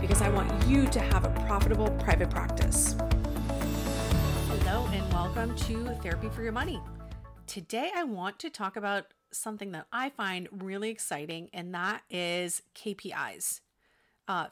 because I want you to have a profitable private practice. Hello and welcome to Therapy for Your Money. Today I want to talk about something that I find really exciting, and that is KPIs.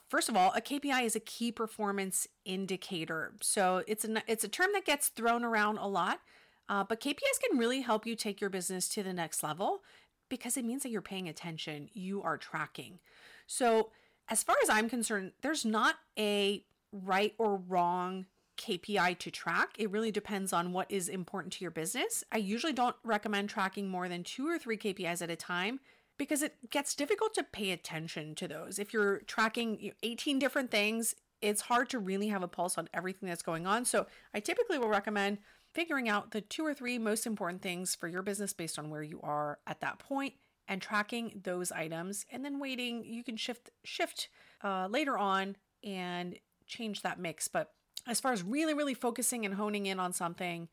First of all, a KPI is a key performance indicator. So it's a term that gets thrown around a lot, but KPIs can really help you take your business to the next level, because it means that you're paying attention, you are tracking. So as far as I'm concerned, there's not a right or wrong KPI to track. It really depends on what is important to your business. I usually don't recommend tracking more than 2 or 3 KPIs at a time because it gets difficult to pay attention to those. If you're tracking 18 different things, it's hard to really have a pulse on everything that's going on. So I typically will recommend figuring out the 2 or 3 most important things for your business based on where you are at that point and tracking those items, and then waiting. You can shift later on and change that mix. But as far as really, really focusing and honing in on something,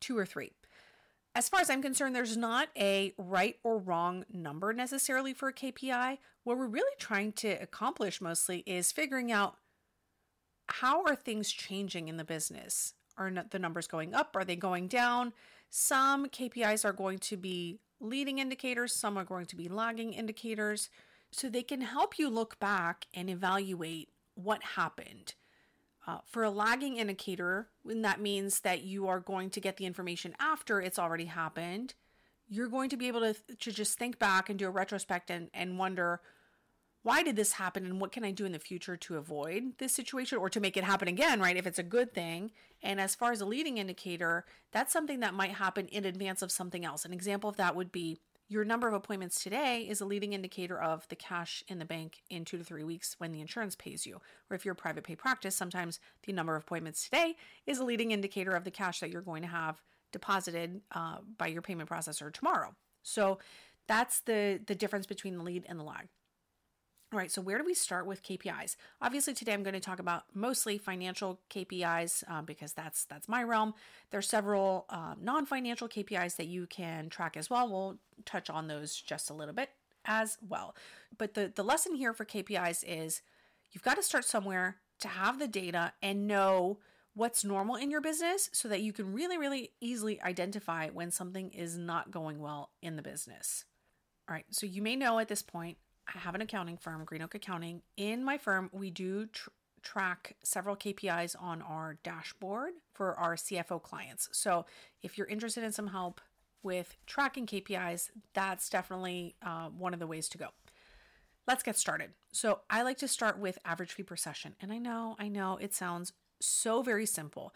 2 or 3. As far as I'm concerned, there's not a right or wrong number necessarily for a KPI. What we're really trying to accomplish mostly is figuring out, how are things changing in the business? Are the numbers going up? Are they going down? Some KPIs are going to be leading indicators. Some are going to be lagging indicators. So they can help you look back and evaluate what happened. For a lagging indicator, when that means that you are going to get the information after it's already happened, you're going to be able to just think back and do a retrospect and wonder, why did this happen and what can I do in the future to avoid this situation or to make it happen again, right? If it's a good thing. And as far as a leading indicator, that's something that might happen in advance of something else. An example of that would be your number of appointments today is a leading indicator of the cash in the bank in 2 to 3 weeks when the insurance pays you. Or if you're a private pay practice, sometimes the number of appointments today is a leading indicator of the cash that you're going to have deposited by your payment processor tomorrow. So that's the difference between the lead and the lag. All right, so where do we start with KPIs? Obviously, today I'm going to talk about mostly financial KPIs because that's my realm. There's several non-financial KPIs that you can track as well. We'll touch on those just a little bit as well. But the lesson here for KPIs is you've got to start somewhere to have the data and know what's normal in your business so that you can really, really easily identify when something is not going well in the business. All right, so you may know at this point, I have an accounting firm, Green Oak Accounting. In my firm, we do track several KPIs on our dashboard for our CFO clients. So if you're interested in some help with tracking KPIs, that's definitely one of the ways to go. Let's get started. So I like to start with average fee per session. And I know it sounds so very simple.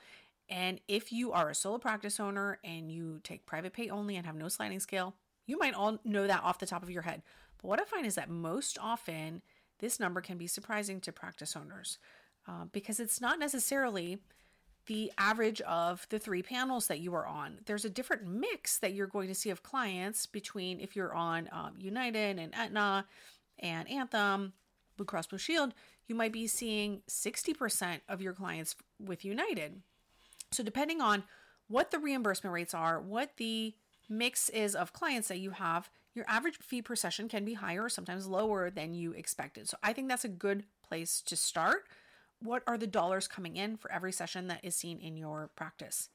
And if you are a solo practice owner and you take private pay only and have no sliding scale, you might all know that off the top of your head. But what I find is that most often this number can be surprising to practice owners because it's not necessarily the average of the 3 panels that you are on. There's a different mix that you're going to see of clients between if you're on United and Aetna and Anthem, Blue Cross Blue Shield. You might be seeing 60% of your clients with United. So depending on what the reimbursement rates are, what the mix is of clients that you have, your average fee per session can be higher or sometimes lower than you expected. So I think that's a good place to start. What are the dollars coming in for every session that is seen in your practice?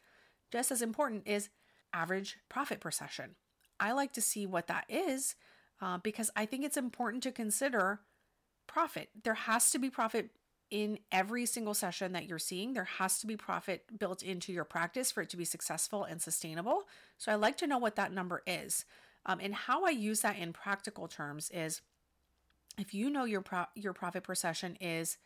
Just as important is average profit per session. I like to see what that is because I think it's important to consider profit. There has to be profit in every single session that you're seeing. There has to be profit built into your practice for it to be successful and sustainable. So I like to know what that number is. And how I use that in practical terms is, if you know your profit per session is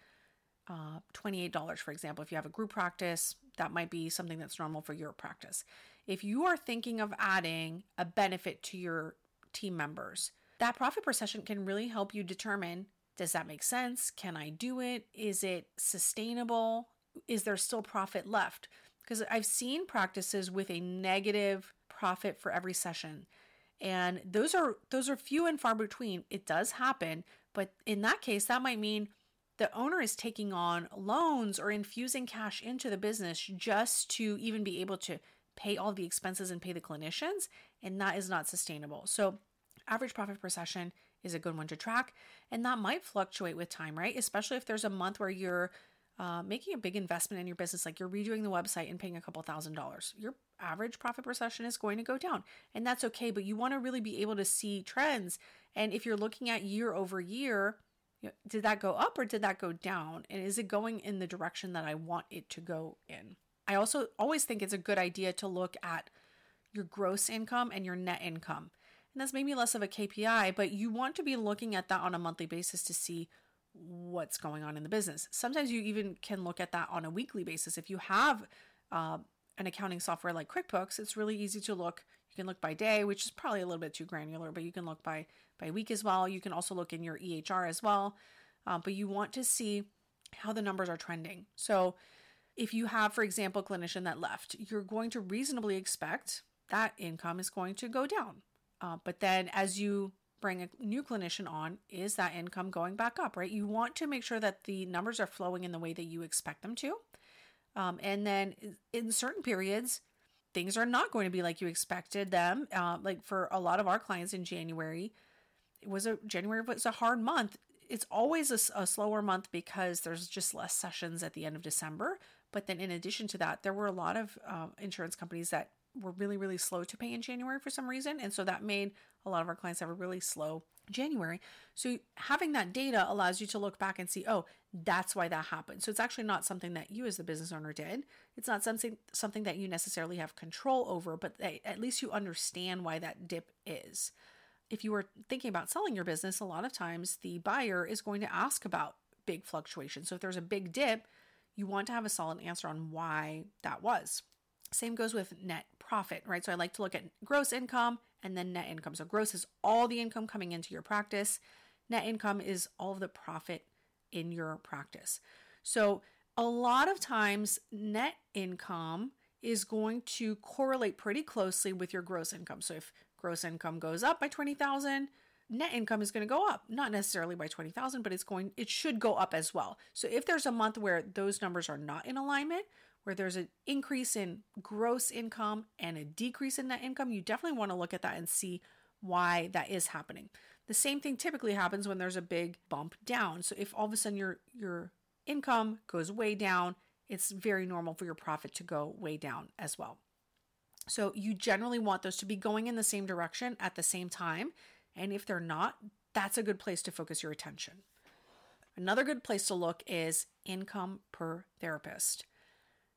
$28, for example, if you have a group practice, that might be something that's normal for your practice. If you are thinking of adding a benefit to your team members, that profit per session can really help you determine, does that make sense? Can I do it? Is it sustainable? is there still profit left? Because I've seen practices with a negative profit for every session. And those are few and far between. It does happen, but in that case, that might mean the owner is taking on loans or infusing cash into the business just to even be able to pay all the expenses and pay the clinicians, and that is not sustainable. So average profit per session is a good one to track, and that might fluctuate with time, right? Especially if there's a month where you're making a big investment in your business, like you're redoing the website and paying a couple $1,000, your average profit per session is going to go down, and that's okay. But you want to really be able to see trends. And if you're looking at year over year, you know, did that go up or did that go down? And is it going in the direction that I want it to go in? I also always think it's a good idea to look at your gross income and your net income. And that's maybe less of a KPI, but you want to be looking at that on a monthly basis to see what's going on in the business. Sometimes you even can look at that on a weekly basis. If you have an accounting software like QuickBooks, it's really easy to look. You can look by day, which is probably a little bit too granular, but you can look by week as well. You can also look in your EHR as well, but you want to see how the numbers are trending. So if you have, for example, a clinician that left, you're going to reasonably expect that income is going to go down. But then as you bring a new clinician on, is that income going back up, right? You want to make sure that the numbers are flowing in the way that you expect them to. And then in certain periods, things are not going to be like you expected them. Like for a lot of our clients in January, January was a hard month. It's always a slower month because there's just less sessions at the end of December. But then in addition to that, there were a lot of insurance companies that were really, really slow to pay in January for some reason. And so that made a lot of our clients have a really slow January. So having that data allows you to look back and see, oh, that's why that happened. So it's actually not something that you as the business owner did. It's not something that you necessarily have control over, but at least you understand why that dip is. If you were thinking about selling your business, a lot of times the buyer is going to ask about big fluctuations. So if there's a big dip, you want to have a solid answer on why that was. Same goes with net profit, right? So I like to look at gross income and then net income. So gross is all the income coming into your practice. Net income is all of the profit in your practice. So a lot of times net income is going to correlate pretty closely with your gross income. So if gross income goes up by 20,000, net income is going to go up, not necessarily by 20,000, but it should go up as well. So if there's a month where those numbers are not in alignment, where there's an increase in gross income and a decrease in net income, you definitely want to look at that and see why that is happening. The same thing typically happens when there's a big bump down. So if all of a sudden your income goes way down, it's very normal for your profit to go way down as well. So you generally want those to be going in the same direction at the same time. And if they're not, that's a good place to focus your attention. Another good place to look is income per therapist.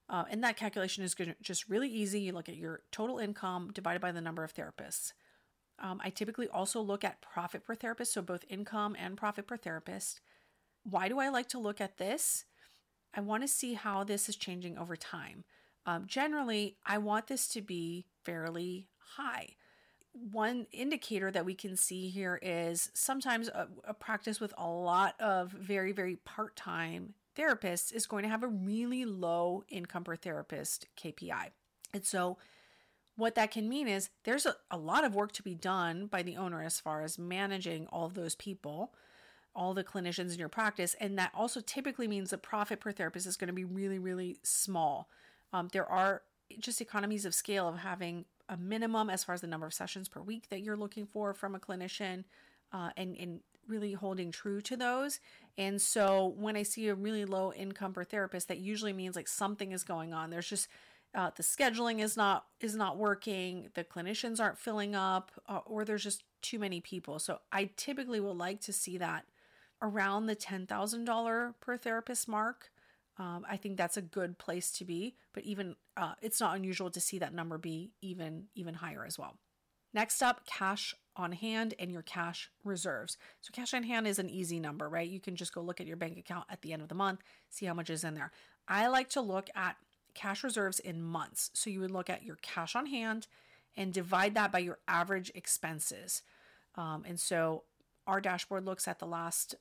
And that calculation is just really easy. You look at your total income divided by the number of therapists. I typically also look at profit per therapist, so both income and profit per therapist. Why do I like to look at this? I want to see how this is changing over time. Generally, I want this to be fairly high. One indicator that we can see here is sometimes a practice with a lot of very, very part-time therapists is going to have a really low income per therapist KPI. And so what that can mean is there's a lot of work to be done by the owner as far as managing all of those people, all the clinicians in your practice. And that also typically means the profit per therapist is going to be really, really small. There are just economies of scale of having a minimum as far as the number of sessions per week that you're looking for from a clinician, and really holding true to those. And so when I see a really low income per therapist, that usually means like something is going on. There's just the scheduling is not working, the clinicians aren't filling up, or there's just too many people. So I typically would like to see that around the $10,000 per therapist mark. I think that's a good place to be, but even it's not unusual to see that number be even higher as well. Next up, cash on hand and your cash reserves. So cash on hand is an easy number, right? You can just go look at your bank account at the end of the month, see how much is in there. I like to look at cash reserves in months. So you would look at your cash on hand and divide that by your average expenses. And so our dashboard looks at the last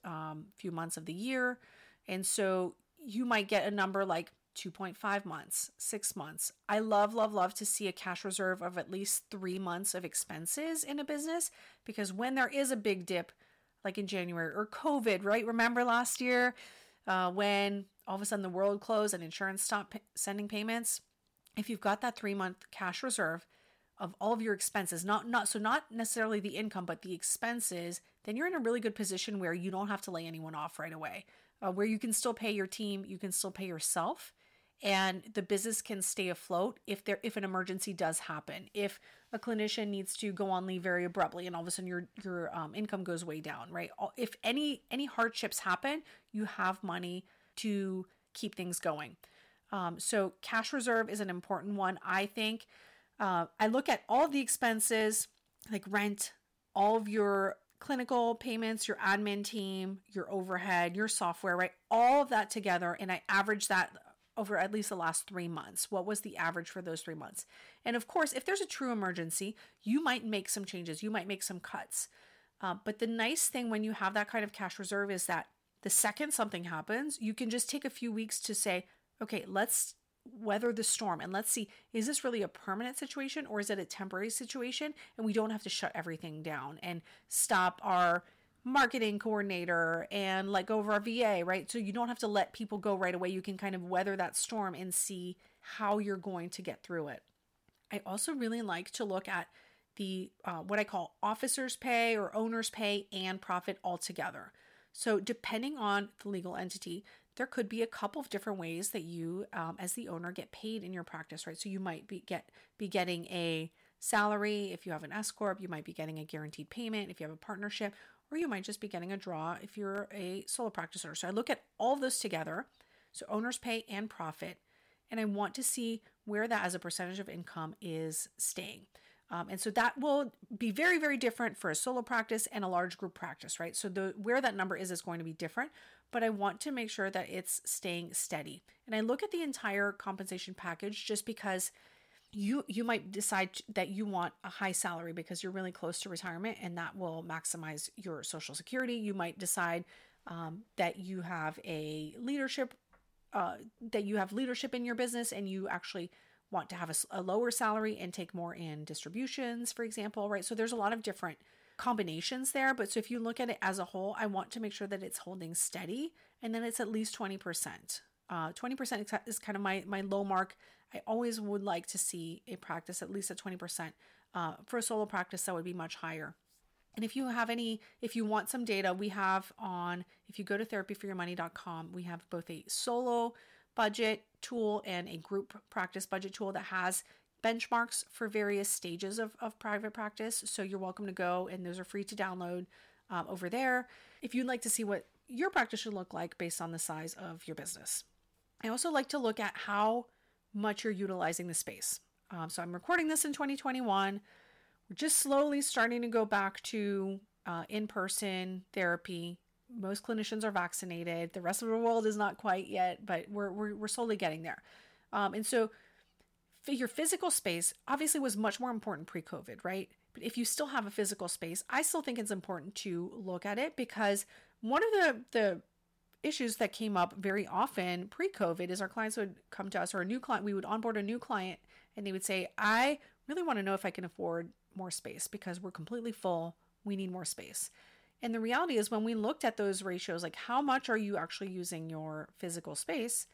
few months of the year. And so you might get a number like 2.5 months, 6 months. I love to see a cash reserve of at least 3 months of expenses in a business, because when there is a big dip, like in January or COVID, right? Remember last year when all of a sudden the world closed and insurance stopped sending payments? If you've got that 3 month cash reserve of all of your expenses, not necessarily the income, but the expenses, then you're in a really good position where you don't have to lay anyone off right away, where you can still pay your team, you can still pay yourself, and the business can stay afloat if an emergency does happen, if a clinician needs to go on leave very abruptly and all of a sudden your income goes way down, right? If any hardships happen, you have money to keep things going. So cash reserve is an important one, I think. I look at all the expenses, like rent, all of your clinical payments, your admin team, your overhead, your software, right? All of that together. And I average that over at least the last 3 months. What was the average for those 3 months? And of course, if there's a true emergency, you might make some changes. You might make some cuts. But the nice thing when you have that kind of cash reserve is that the second something happens, you can just take a few weeks to say, okay, let's weather the storm and let's see, is this really a permanent situation or is it a temporary situation? And we don't have to shut everything down and stop our marketing coordinator and let go of our VA, right? So you don't have to let people go right away. You can kind of weather that storm and see how you're going to get through it. I also really like to look at the what I call officer's pay or owner's pay and profit altogether. So depending on the legal entity, there could be a couple of different ways that you, as the owner, get paid in your practice, right? So you might be getting a salary. If you have an S Corp, you might be getting a guaranteed payment if you have a partnership, or you might just be getting a draw if you're a solo practitioner. So I look at all those together, so owner's pay and profit, and I want to see where that as a percentage of income is staying. And so that will be very, very different for a solo practice and a large group practice, right? So where that number is going to be different, but I want to make sure that it's staying steady. And I look at the entire compensation package just because you might decide that you want a high salary because you're really close to retirement and that will maximize your Social Security. You might decide that you have leadership in your business and you actually want to have a lower salary and take more in distributions, for example, right? So there's a lot of different combinations there. But so if you look at it as a whole, I want to make sure that it's holding steady and then it's at least 20%. 20% is kind of my low mark. I always would like to see a practice at least at 20%. For a solo practice, that would be much higher. And if you want some data, we have if you go to therapyforyourmoney.com, we have both a solo budget tool and a group practice budget tool that has benchmarks for various stages of private practice. So you're welcome to go, and those are free to download over there if you'd like to see what your practice should look like based on the size of your business. I also like to look at how much you're utilizing the space. So I'm recording this in 2021. We're just slowly starting to go back to in-person therapy. Most clinicians are vaccinated. The rest of the world is not quite yet, but we're slowly getting there. And so your physical space obviously was much more important pre-COVID, right? But if you still have a physical space, I still think it's important to look at it because one of the issues that came up very often pre-COVID is our clients would come to us, or we would onboard a new client and they would say, I really want to know if I can afford more space because we're completely full. We need more space. And the reality is when we looked at those ratios, like how much are you actually using your physical space,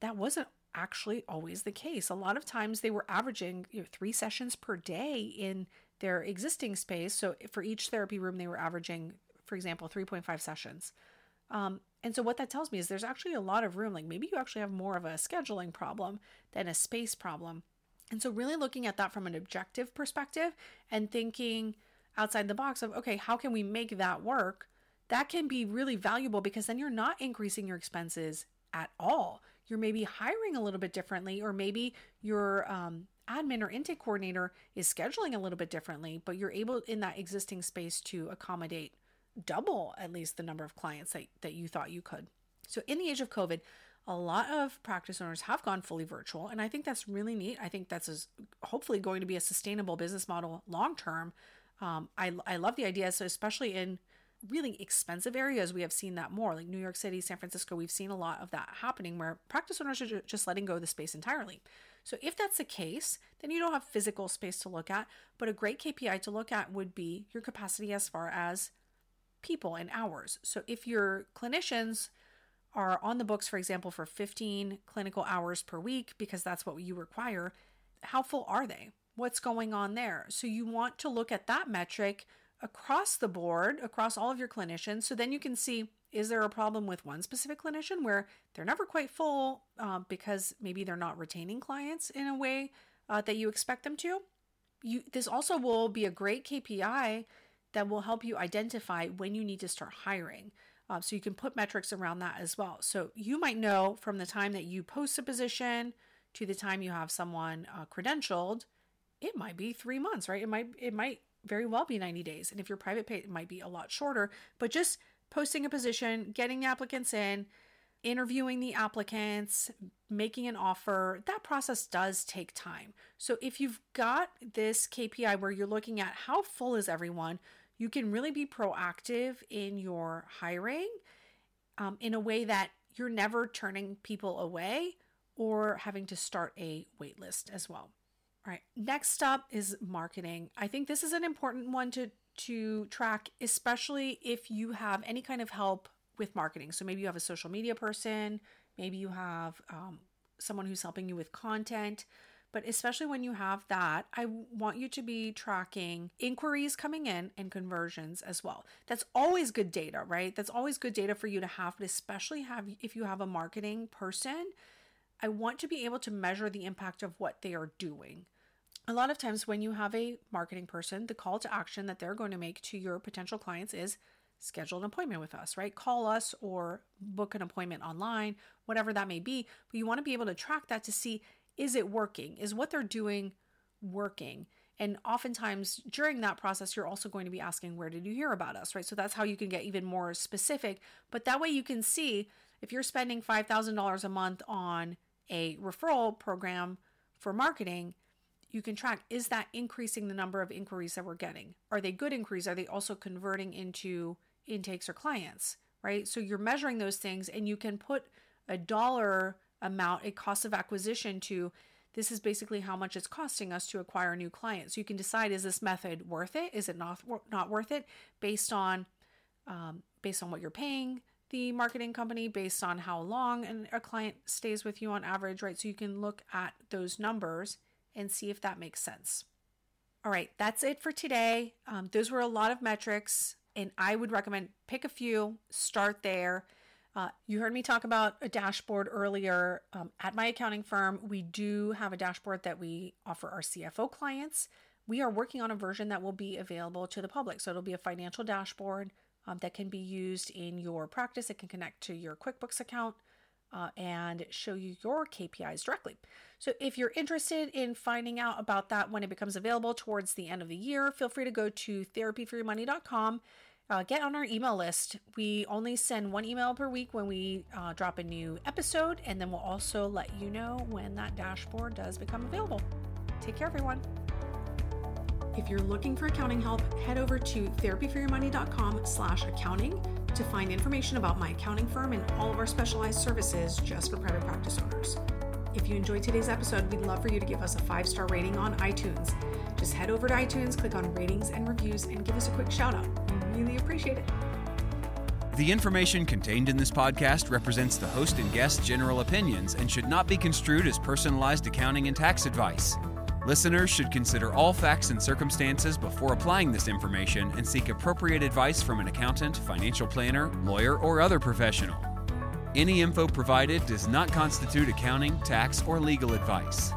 that wasn't actually always the case. A lot of times they were averaging 3 sessions per day in their existing space. So for each therapy room, they were averaging, for example, 3.5 sessions. And so what that tells me is there's actually a lot of room. Like maybe you actually have more of a scheduling problem than a space problem. And so really looking at that from an objective perspective and thinking outside the box of, okay, how can we make that work? That can be really valuable because then you're not increasing your expenses at all. You're maybe hiring a little bit differently, or maybe your admin or intake coordinator is scheduling a little bit differently, but you're able in that existing space to accommodate double at least the number of clients that you thought you could. So in the age of COVID, a lot of practice owners have gone fully virtual, and I think that's really neat. I think that's hopefully going to be a sustainable business model long-term. I love the idea, so especially in really expensive areas, we have seen that more, like New York City, San Francisco. We've seen a lot of that happening where practice owners are just letting go of the space entirely. So if that's the case, then you don't have physical space to look at, but a great KPI to look at would be your capacity as far as people and hours. So if your clinicians are on the books, for example, for 15 clinical hours per week, because that's what you require, how full are they? What's going on there? So you want to look at that metric across the board, across all of your clinicians. So then you can see, is there a problem with one specific clinician where they're never quite full because maybe they're not retaining clients in a way that you expect them to? This also will be a great KPI that will help you identify when you need to start hiring. So you can put metrics around that as well. So you might know from the time that you post a position to the time you have someone credentialed, it might be 3 months, right? It might very well be 90 days. And if you're private pay, it might be a lot shorter, but just posting a position, getting applicants in, interviewing the applicants, making an offer, that process does take time. So if you've got this KPI where you're looking at how full is everyone, you can really be proactive in your hiring in a way that you're never turning people away or having to start a wait list as well. All right, next up is marketing. I think this is an important one to track, especially if you have any kind of help with marketing. So maybe you have a social media person, maybe you have someone who's helping you with content, but especially when you have that, I want you to be tracking inquiries coming in and conversions as well. That's always good data, right? That's always good data for you to have, but especially if you have a marketing person, I want to be able to measure the impact of what they are doing. A lot of times when you have a marketing person, the call to action that they're going to make to your potential clients is schedule an appointment with us, right? Call us or book an appointment online, whatever that may be. But you want to be able to track that to see, is it working? Is what they're doing working? And oftentimes during that process, you're also going to be asking, where did you hear about us, right? So that's how you can get even more specific. But that way you can see if you're spending $5,000 a month on a referral program for marketing, you can track, is that increasing the number of inquiries that we're getting? Are they good inquiries? Are they also converting into intakes or clients, right? So you're measuring those things and you can put a dollar amount, a cost of acquisition to, this is basically how much it's costing us to acquire new clients. So you can decide, is this method worth it? Is it not worth it based on what you're paying the marketing company, based on how long a client stays with you on average, right? So you can look at those numbers and see if that makes sense. All right, that's it for today. Those were a lot of metrics, and I would recommend pick a few, start there. You heard me talk about a dashboard earlier. At my accounting firm, we do have a dashboard that we offer our CFO clients. We are working on a version that will be available to the public. So it'll be a financial dashboard that can be used in your practice. It can connect to your QuickBooks account and show you your KPIs directly. So if you're interested in finding out about that when it becomes available towards the end of the year, feel free to go to therapyforyourmoney.com. Get on our email list. We only send one email per week when we drop a new episode, and then we'll also let you know when that dashboard does become available. Take care, everyone. If you're looking for accounting help, head over to therapyforyourmoney.com/accounting to find information about my accounting firm and all of our specialized services just for private practice owners. If you enjoyed today's episode, we'd love for you to give us a 5-star rating on iTunes. Just head over to iTunes, click on ratings and reviews, and give us a quick shout out. We really appreciate it. The information contained in this podcast represents the host and guest's general opinions and should not be construed as personalized accounting and tax advice. Listeners should consider all facts and circumstances before applying this information and seek appropriate advice from an accountant, financial planner, lawyer, or other professional. Any info provided does not constitute accounting, tax, or legal advice.